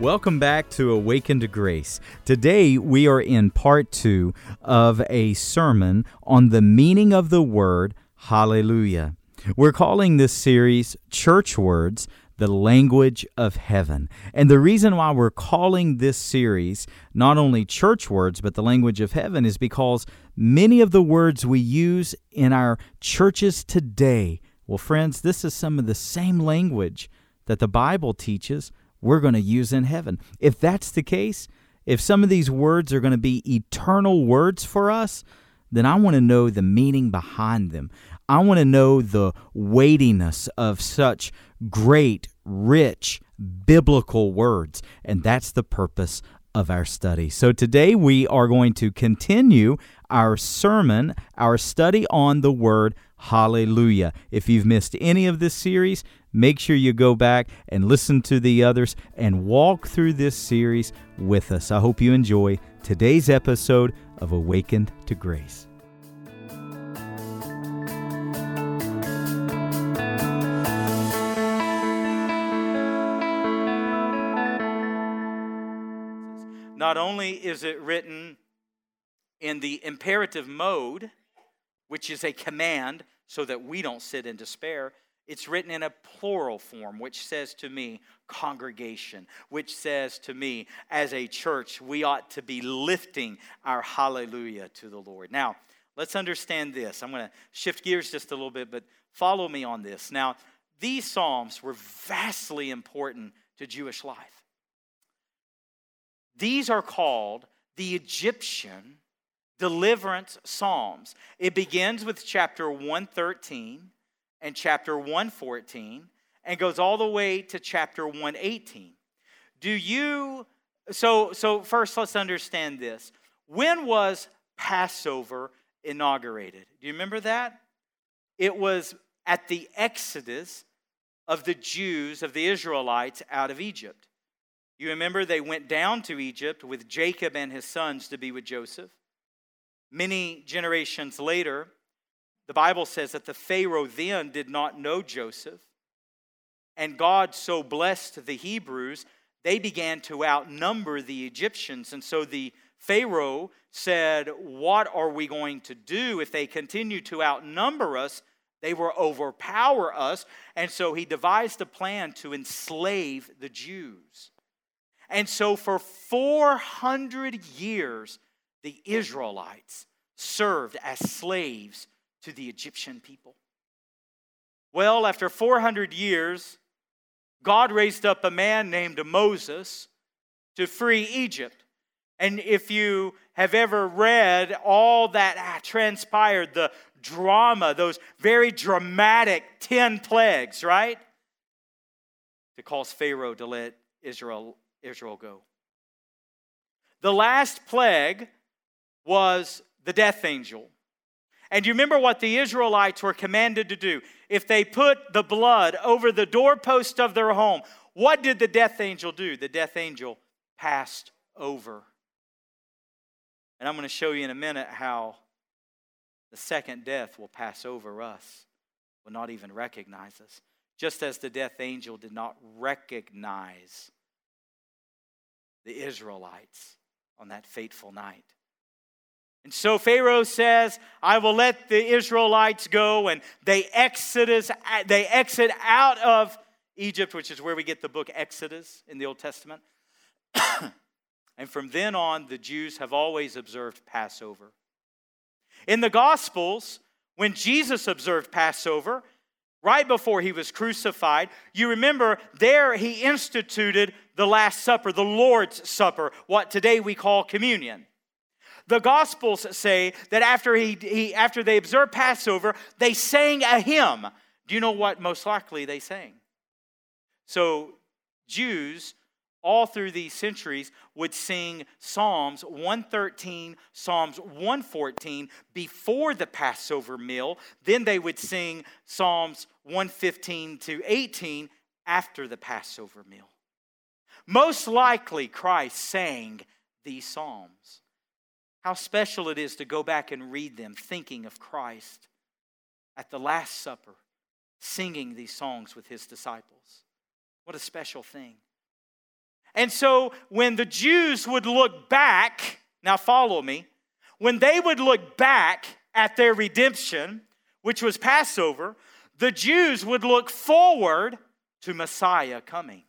Welcome back to Awakened to Grace. Today we are in part 2 of a sermon on the meaning of the word Hallelujah. We're calling this series Church Words, the Language of Heaven. And the reason why we're calling this series not only Church Words, but the Language of Heaven is because many of the words we use in our churches today, well, friends, this is some of the same language that the Bible teaches we're going to use in heaven. If that's the case, if some of these words are going to be eternal words for us, then I want to know the meaning behind them. I want to know the weightiness of such great, rich, biblical words. And that's the purpose of our study. So today we are going to continue our sermon, our study on the word Hallelujah. If you've missed any of this series, make sure you go back and listen to the others and walk through this series with us. I hope you enjoy today's episode of Awakened to Grace. Not only is it written in the imperative mode, which is a command so that we don't sit in despair, it's written in a plural form, which says to me, congregation, which says to me, as a church, we ought to be lifting our hallelujah to the Lord. Now, let's understand this. I'm going to shift gears just a little bit, but follow me on this. Now, these Psalms were vastly important to Jewish life. These are called the Egyptian deliverance Psalms. It begins with chapter 113 and chapter 114 and goes all the way to chapter 118. So first let's understand this. When was Passover inaugurated? Do you remember that? It was at the Exodus of the Jews, of the Israelites, out of Egypt. You remember they went down to Egypt with Jacob and his sons to be with Joseph. Many generations later, the Bible says that the Pharaoh then did not know Joseph, and God so blessed the Hebrews, they began to outnumber the Egyptians. And so the Pharaoh said, what are we going to do if they continue to outnumber us? They will overpower us. And so he devised a plan to enslave the Jews. And so for 400 years, the Israelites served as slaves to the Egyptian people. Well, after 400 years, God raised up a man named Moses to free Egypt. And if you have ever read all that transpired, the drama, those very dramatic 10 plagues, right? To cause Pharaoh to let Israel go. The last plague was the death angel. And you remember what the Israelites were commanded to do. If they put the blood over the doorpost of their home, what did the death angel do? The death angel passed over. And I'm going to show you in a minute how the second death will pass over us, will not even recognize us, just as the death angel did not recognize the Israelites on that fateful night. And so Pharaoh says, I will let the Israelites go. And they exit out of Egypt, which is where we get the book Exodus in the Old Testament. And from then on, the Jews have always observed Passover. In the Gospels, when Jesus observed Passover, right before he was crucified, you remember there he instituted the Last Supper, the Lord's Supper, what today we call communion. The Gospels say that after they observed Passover, they sang a hymn. Do you know what most likely they sang? So Jews, all through these centuries, would sing Psalms 113, Psalms 114 before the Passover meal. Then they would sing Psalms 115 to 18 after the Passover meal. Most likely Christ sang these Psalms. How special it is to go back and read them, thinking of Christ at the Last Supper, singing these songs with his disciples. What a special thing. And so when the Jews would look back, now follow me, when they would look back at their redemption, which was Passover, the Jews would look forward to Messiah coming.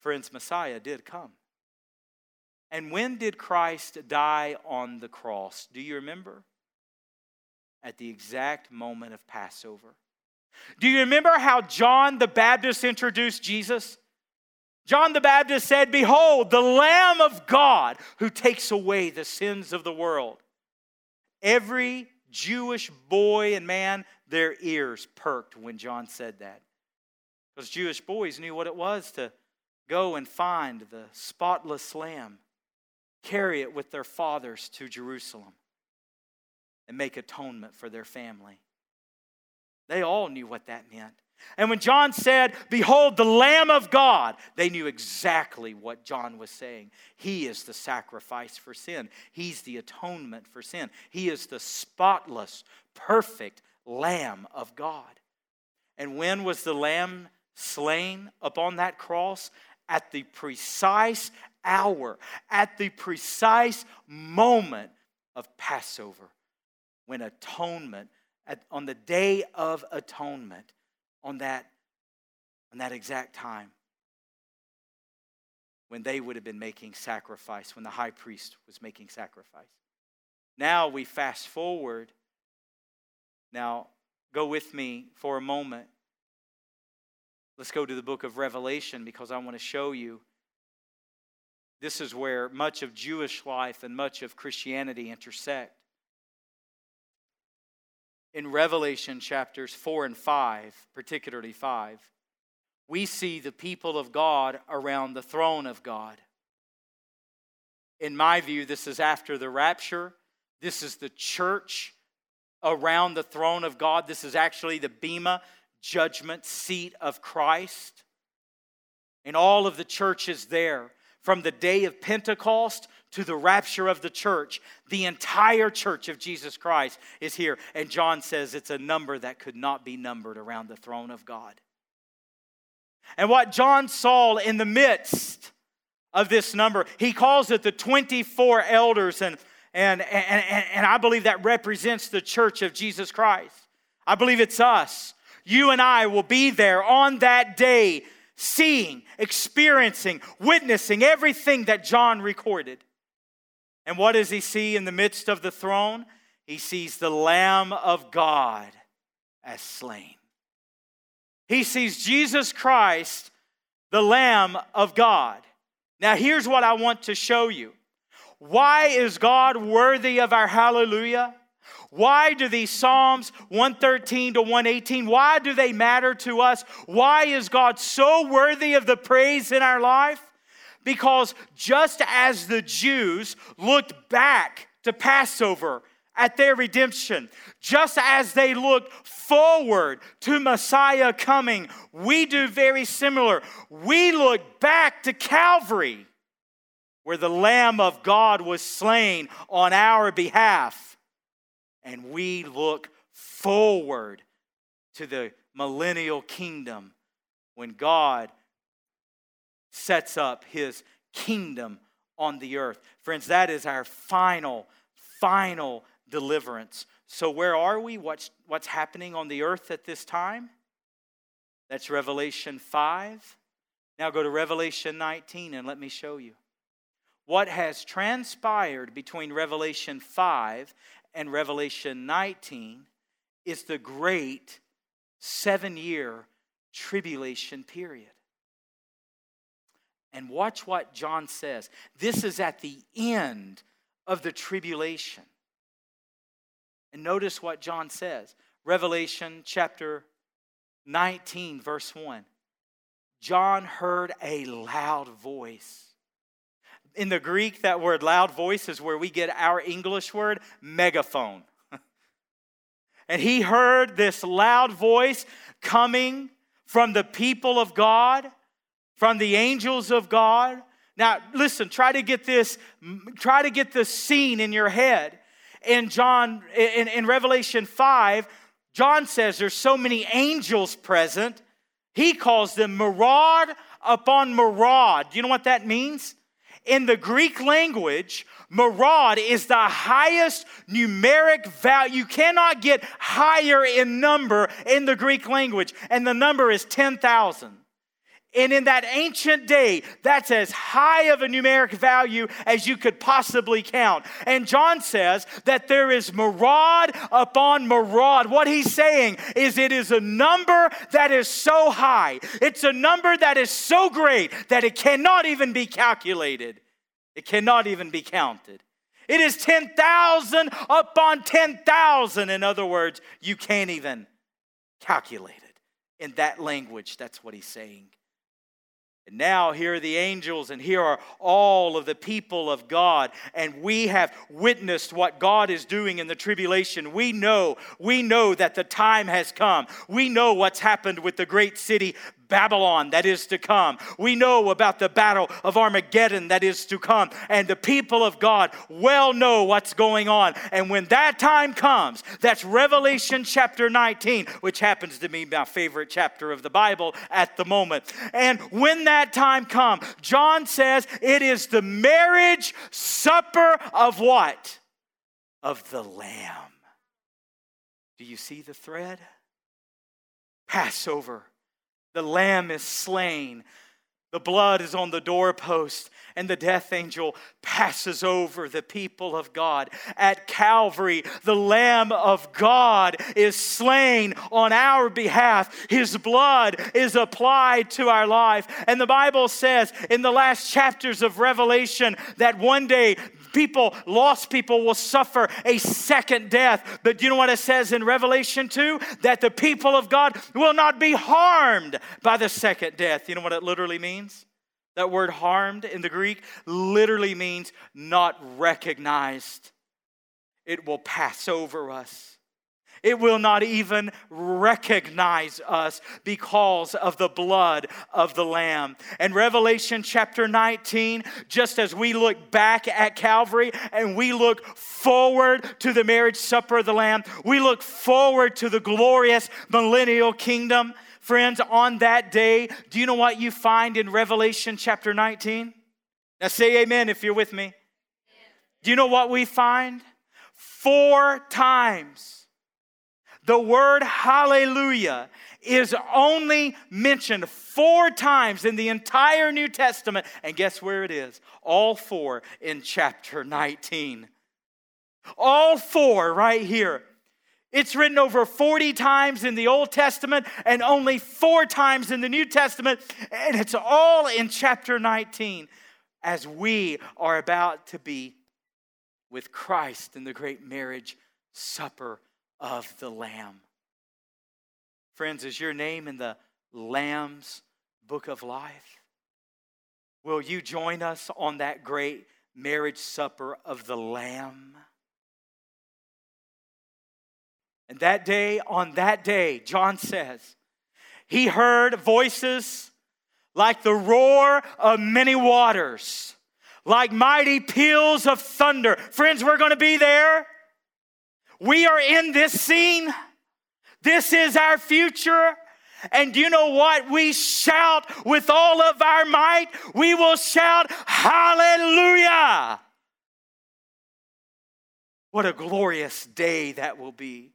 Friends, Messiah did come. And when did Christ die on the cross? Do you remember? At the exact moment of Passover. Do you remember how John the Baptist introduced Jesus? John the Baptist said, "Behold, the Lamb of God who takes away the sins of the world." Every Jewish boy and man, their ears perked when John said that. Those Jewish boys knew what it was to go and find the spotless lamb, carry it with their fathers to Jerusalem, and make atonement for their family. They all knew what that meant. And when John said, "Behold, the Lamb of God," they knew exactly what John was saying. He is the sacrifice for sin. He's the atonement for sin. He is the spotless, perfect Lamb of God. And when was the Lamb slain upon that cross? At the precise hour, at the precise moment of Passover, when atonement, on the Day of Atonement, on that exact time, when they would have been making sacrifice, when the high priest was making sacrifice. Now we fast forward. Now go with me for a moment. Let's go to the book of Revelation, because I want to show you this is where much of Jewish life and much of Christianity intersect. In Revelation chapters 4 and 5, particularly 5, we see the people of God around the throne of God. In my view, this is after the rapture. This is the church around the throne of God. This is actually the Bema judgment seat of Christ. And all of the churches there, from the day of Pentecost to the rapture of the church, the entire church of Jesus Christ is here. And John says it's a number that could not be numbered around the throne of God. And what John saw in the midst of this number, he calls it the 24 elders. And I believe that represents the church of Jesus Christ. I believe it's us. You and I will be there on that day, seeing, experiencing, witnessing everything that John recorded. And what does he see in the midst of the throne? He sees the Lamb of God as slain. He sees Jesus Christ, the Lamb of God. Now here's what I want to show you. Why is God worthy of our hallelujah? Why do these Psalms 113 to 118, why do they matter to us? Why is God so worthy of the praise in our life? Because just as the Jews looked back to Passover at their redemption, just as they looked forward to Messiah coming, we do very similar. We look back to Calvary, where the Lamb of God was slain on our behalf. And we look forward to the millennial kingdom when God sets up his kingdom on the earth. Friends, that is our final, final deliverance. So where are we? What's happening on the earth at this time? That's Revelation 5. Now go to Revelation 19 and let me show you what has transpired between Revelation 5 and Revelation 19 is the great 7-year tribulation period. And watch what John says. This is at the end of the tribulation. And notice what John says. Revelation chapter 19, verse 1. John heard a loud voice. In the Greek, that word loud voice is where we get our English word megaphone. And he heard this loud voice coming from the people of God, from the angels of God. Now, listen, try to get this scene in your head. In Revelation 5, John says there's so many angels present. He calls them myriad upon Marod. Do you know what that means? In the Greek language, Marod is the highest numeric value. You cannot get higher in number in the Greek language. And the number is 10,000. And in that ancient day, that's as high of a numeric value as you could possibly count. And John says that there is Marod upon Marod. What he's saying is it is a number that is so high. It's a number that is so great that it cannot even be calculated. It cannot even be counted. It is 10,000 upon 10,000. In other words, you can't even calculate it. In that language, that's what he's saying. And now here are the angels, and here are all of the people of God, and we have witnessed what God is doing in the tribulation. We know that the time has come. We know what's happened with the great city Babylon that is to come. We know about the battle of Armageddon that is to come. And the people of God well know what's going on. And when that time comes, that's Revelation chapter 19, which happens to be my favorite chapter of the Bible at the moment. And when that time comes, John says it is the marriage supper of what? Of the Lamb. Do you see the thread? Passover. The Lamb is slain. The blood is on the doorpost, and the death angel passes over the people of God. At Calvary, the Lamb of God is slain on our behalf. His blood is applied to our life. And the Bible says in the last chapters of Revelation that one day lost people will suffer a second death. But you know what it says in Revelation 2? That the people of God will not be harmed by the second death. You know what it literally means? That word harmed in the Greek literally means not recognized. It will pass over us. It will not even recognize us because of the blood of the Lamb. And Revelation chapter 19, just as we look back at Calvary and we look forward to the marriage supper of the Lamb, we look forward to the glorious millennial kingdom. Friends, on that day, do you know what you find in Revelation chapter 19? Now say amen if you're with me. Do you know what we find? 4 times. The word hallelujah is only mentioned 4 times in the entire New Testament. And guess where it is? All 4 in chapter 19. All 4 right here. It's written over 40 times in the Old Testament and only 4 times in the New Testament. And it's all in chapter 19 as we are about to be with Christ in the great marriage supper of the Lamb. Friends, is your name in the Lamb's Book of Life? Will you join us on that great marriage supper of the Lamb? And that day, on that day, John says, he heard voices like the roar of many waters, like mighty peals of thunder. Friends, we're going to be there. We are in this scene. This is our future. And you know what? We shout with all of our might. We will shout, hallelujah. What a glorious day that will be.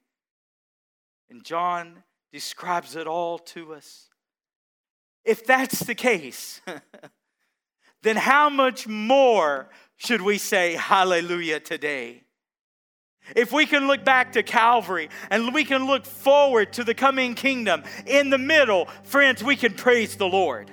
And John describes it all to us. If that's the case, then how much more should we say hallelujah today? If we can look back to Calvary and we can look forward to the coming kingdom, in the middle, friends, we can praise the Lord.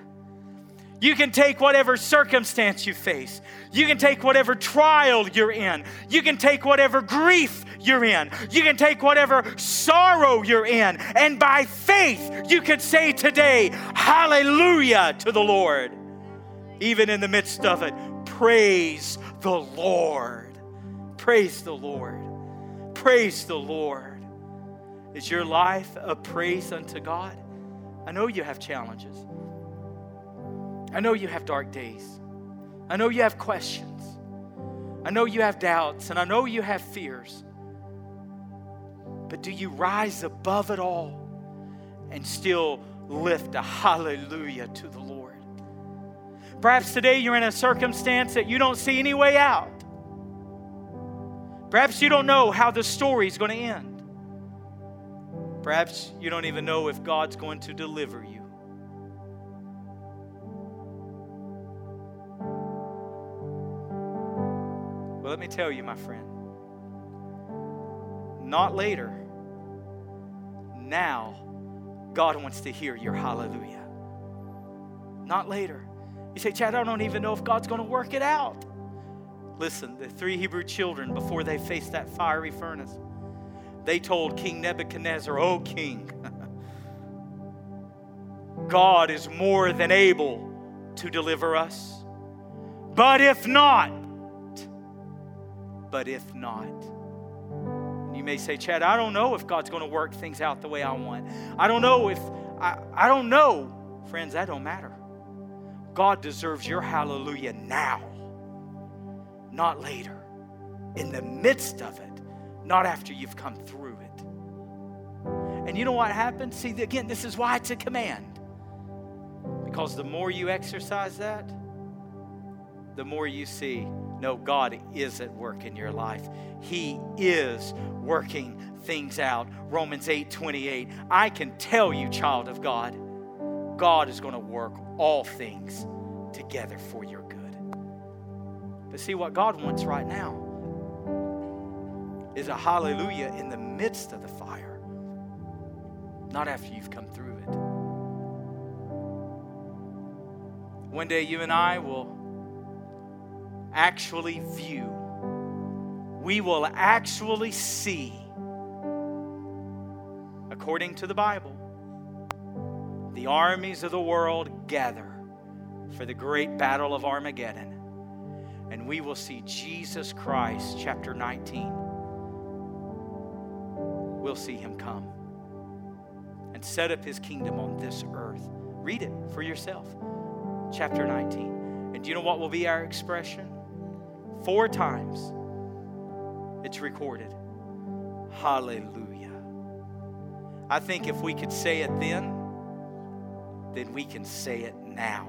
You can take whatever circumstance you face. You can take whatever trial you're in. You can take whatever grief you're in. You can take whatever sorrow you're in. And by faith, you can say today, hallelujah to the Lord. Even in the midst of it, praise the Lord. Praise the Lord. Praise the Lord. Is your life a praise unto God? I know you have challenges. I know you have dark days. I know you have questions. I know you have doubts, and I know you have fears. But do you rise above it all and still lift a hallelujah to the Lord? Perhaps today you're in a circumstance that you don't see any way out. Perhaps you don't know how the story's going to end. Perhaps you don't even know if God's going to deliver you. Well, let me tell you, my friend, not later. Now, God wants to hear your hallelujah. Not later. You say, Chad, I don't even know if God's going to work it out. Listen, the three Hebrew children, before they faced that fiery furnace, they told King Nebuchadnezzar, "Oh, King, God is more than able to deliver us. But if not. You may say, Chad, I don't know if God's going to work things out the way I want. I don't know. Friends, that don't matter. God deserves your hallelujah now, not later, in the midst of it, not after you've come through it. And you know what happens? See, again, this is why it's a command. Because the more you exercise that, the more you see, no, God is at work in your life. He is working things out. Romans 8:28. I can tell you, child of God, God is going to work all things together for your good. But see, what God wants right now is a hallelujah in the midst of the fire, not after you've come through it. One day you and I will actually view. We will actually see, according to the Bible, the armies of the world gather for the great battle of Armageddon. And we will see Jesus Christ, chapter 19. We'll see him come and set up his kingdom on this earth. Read it for yourself. Chapter 19. And do you know what will be our expression? 4 times it's recorded. Hallelujah. I think if we could say it then we can say it now.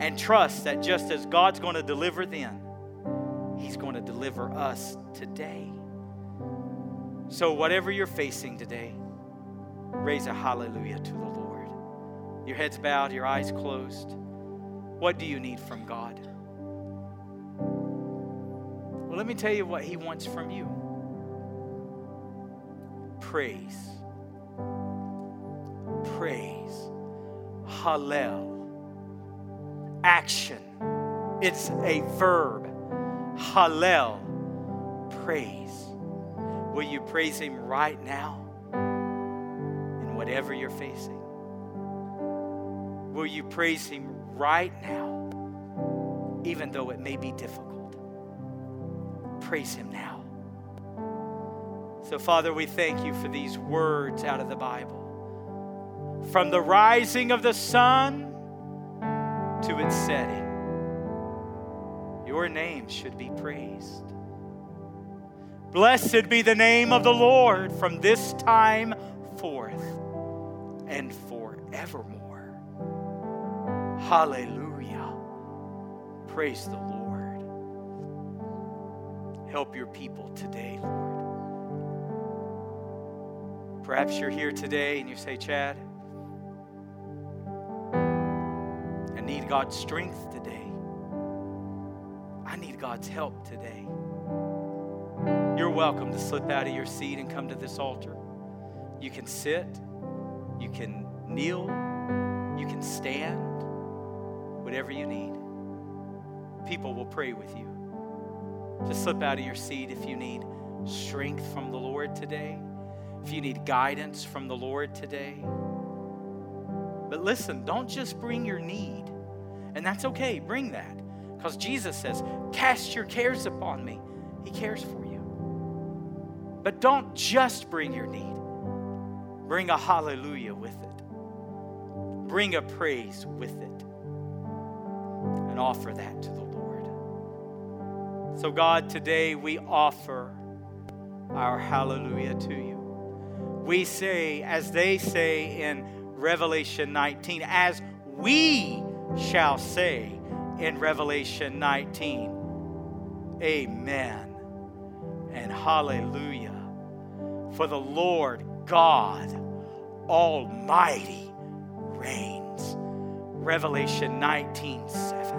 And trust that just as God's going to deliver then, he's going to deliver us today. So whatever you're facing today, raise a hallelujah to the Lord. Your head's bowed, your eyes closed. What do you need from God? Well, let me tell you what he wants from you. Praise. Praise. Hallel. Action. It's a verb. Hallel. Praise. Will you praise him right now in whatever you're facing? Will you praise him right now, even though it may be difficult? Praise him now. So, Father, we thank you for these words out of the Bible. From the rising of the sun to its setting, your name should be praised. Blessed be the name of the Lord from this time forth and forevermore. Hallelujah. Praise the Lord. Help your people today, Lord. Perhaps you're here today and you say, Chad, I need God's strength today. I need God's help today. You're welcome to slip out of your seat and come to this altar. You can sit, you can kneel, you can stand, whatever you need. People will pray with you. Just slip out of your seat if you need strength from the Lord today, if you need guidance from the Lord today. But listen, don't just bring your need. And that's okay, bring that. Because Jesus says, cast your cares upon me. He cares for you. But don't just bring your need. Bring a hallelujah with it. Bring a praise with it. And offer that to the Lord. So God, today we offer our hallelujah to you. We say, as they say in Revelation 19, as we shall say in Revelation 19. Amen and hallelujah. For the Lord God Almighty reigns. Revelation 19:7.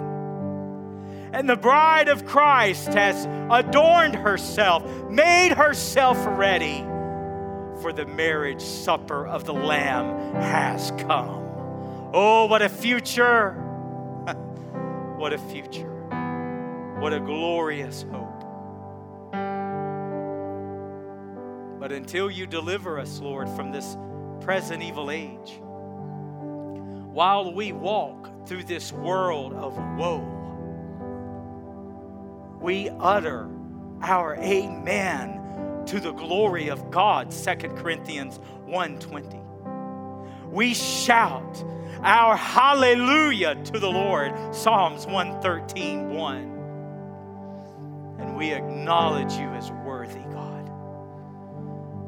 And the bride of Christ has adorned herself, made herself ready, for the marriage supper of the Lamb has come. Oh, what a future! What a future. What a glorious hope. But until you deliver us, Lord, from this present evil age, while we walk through this world of woe, we utter our amen to the glory of God, 2 Corinthians 1:20. We shout our hallelujah to the Lord, Psalms 113:1. And we acknowledge you as worthy, God.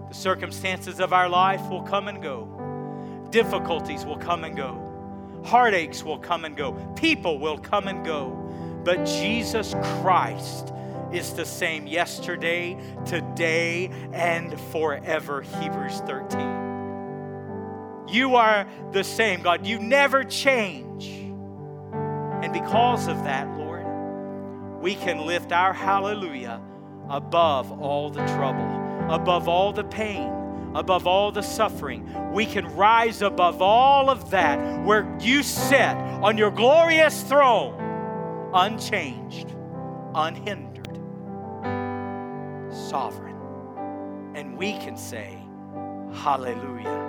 The circumstances of our life will come and go. Difficulties will come and go. Heartaches will come and go. People will come and go. But Jesus Christ is the same yesterday, today, and forever, Hebrews 13. You are the same, God. You never change. And because of that, Lord, we can lift our hallelujah above all the trouble, above all the pain, above all the suffering. We can rise above all of that where you sit on your glorious throne, unchanged, unhindered, sovereign. And we can say, hallelujah.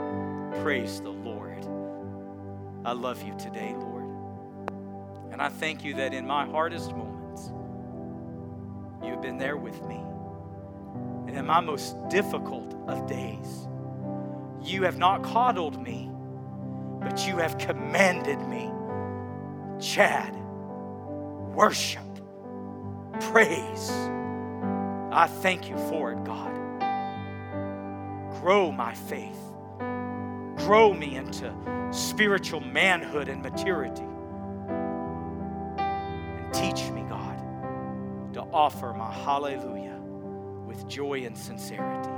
Praise the Lord. I love you today, Lord. And I thank you that in my hardest moments, you've been there with me. And in my most difficult of days, you have not coddled me, but you have commanded me. Chad, worship, praise. I thank you for it, God. Grow my faith. Grow me into spiritual manhood and maturity. And teach me, God, to offer my hallelujah with joy and sincerity.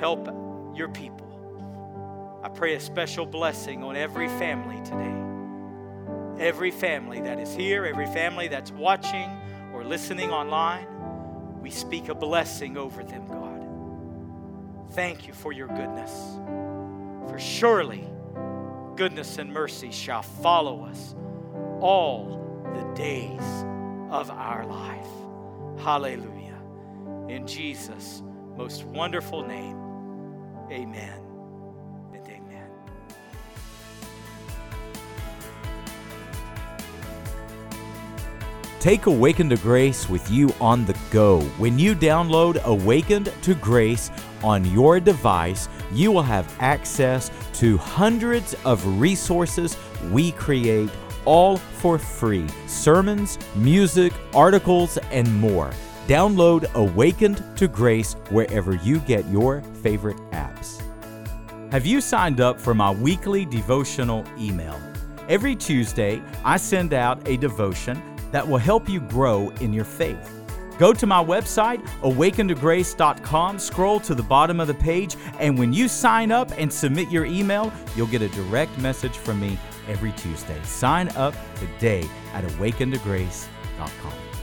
Help your people. I pray a special blessing on every family today. Every family that is here, every family that's watching or listening online, we speak a blessing over them, God. Thank you for your goodness. For surely goodness and mercy shall follow us all the days of our life. Hallelujah. In Jesus' most wonderful name, amen and amen. Take Awakened to Grace with you on the go. When you download Awakened to Grace on your device, you will have access to hundreds of resources we create, all for free. Sermons, music, articles, and more. Download Awakened to Grace wherever you get your favorite apps. Have you signed up for my weekly devotional email? Every Tuesday, I send out a devotion that will help you grow in your faith. Go to my website, awakentograce.com, scroll to the bottom of the page, and when you sign up and submit your email, you'll get a direct message from me every Tuesday. Sign up today at awakentograce.com.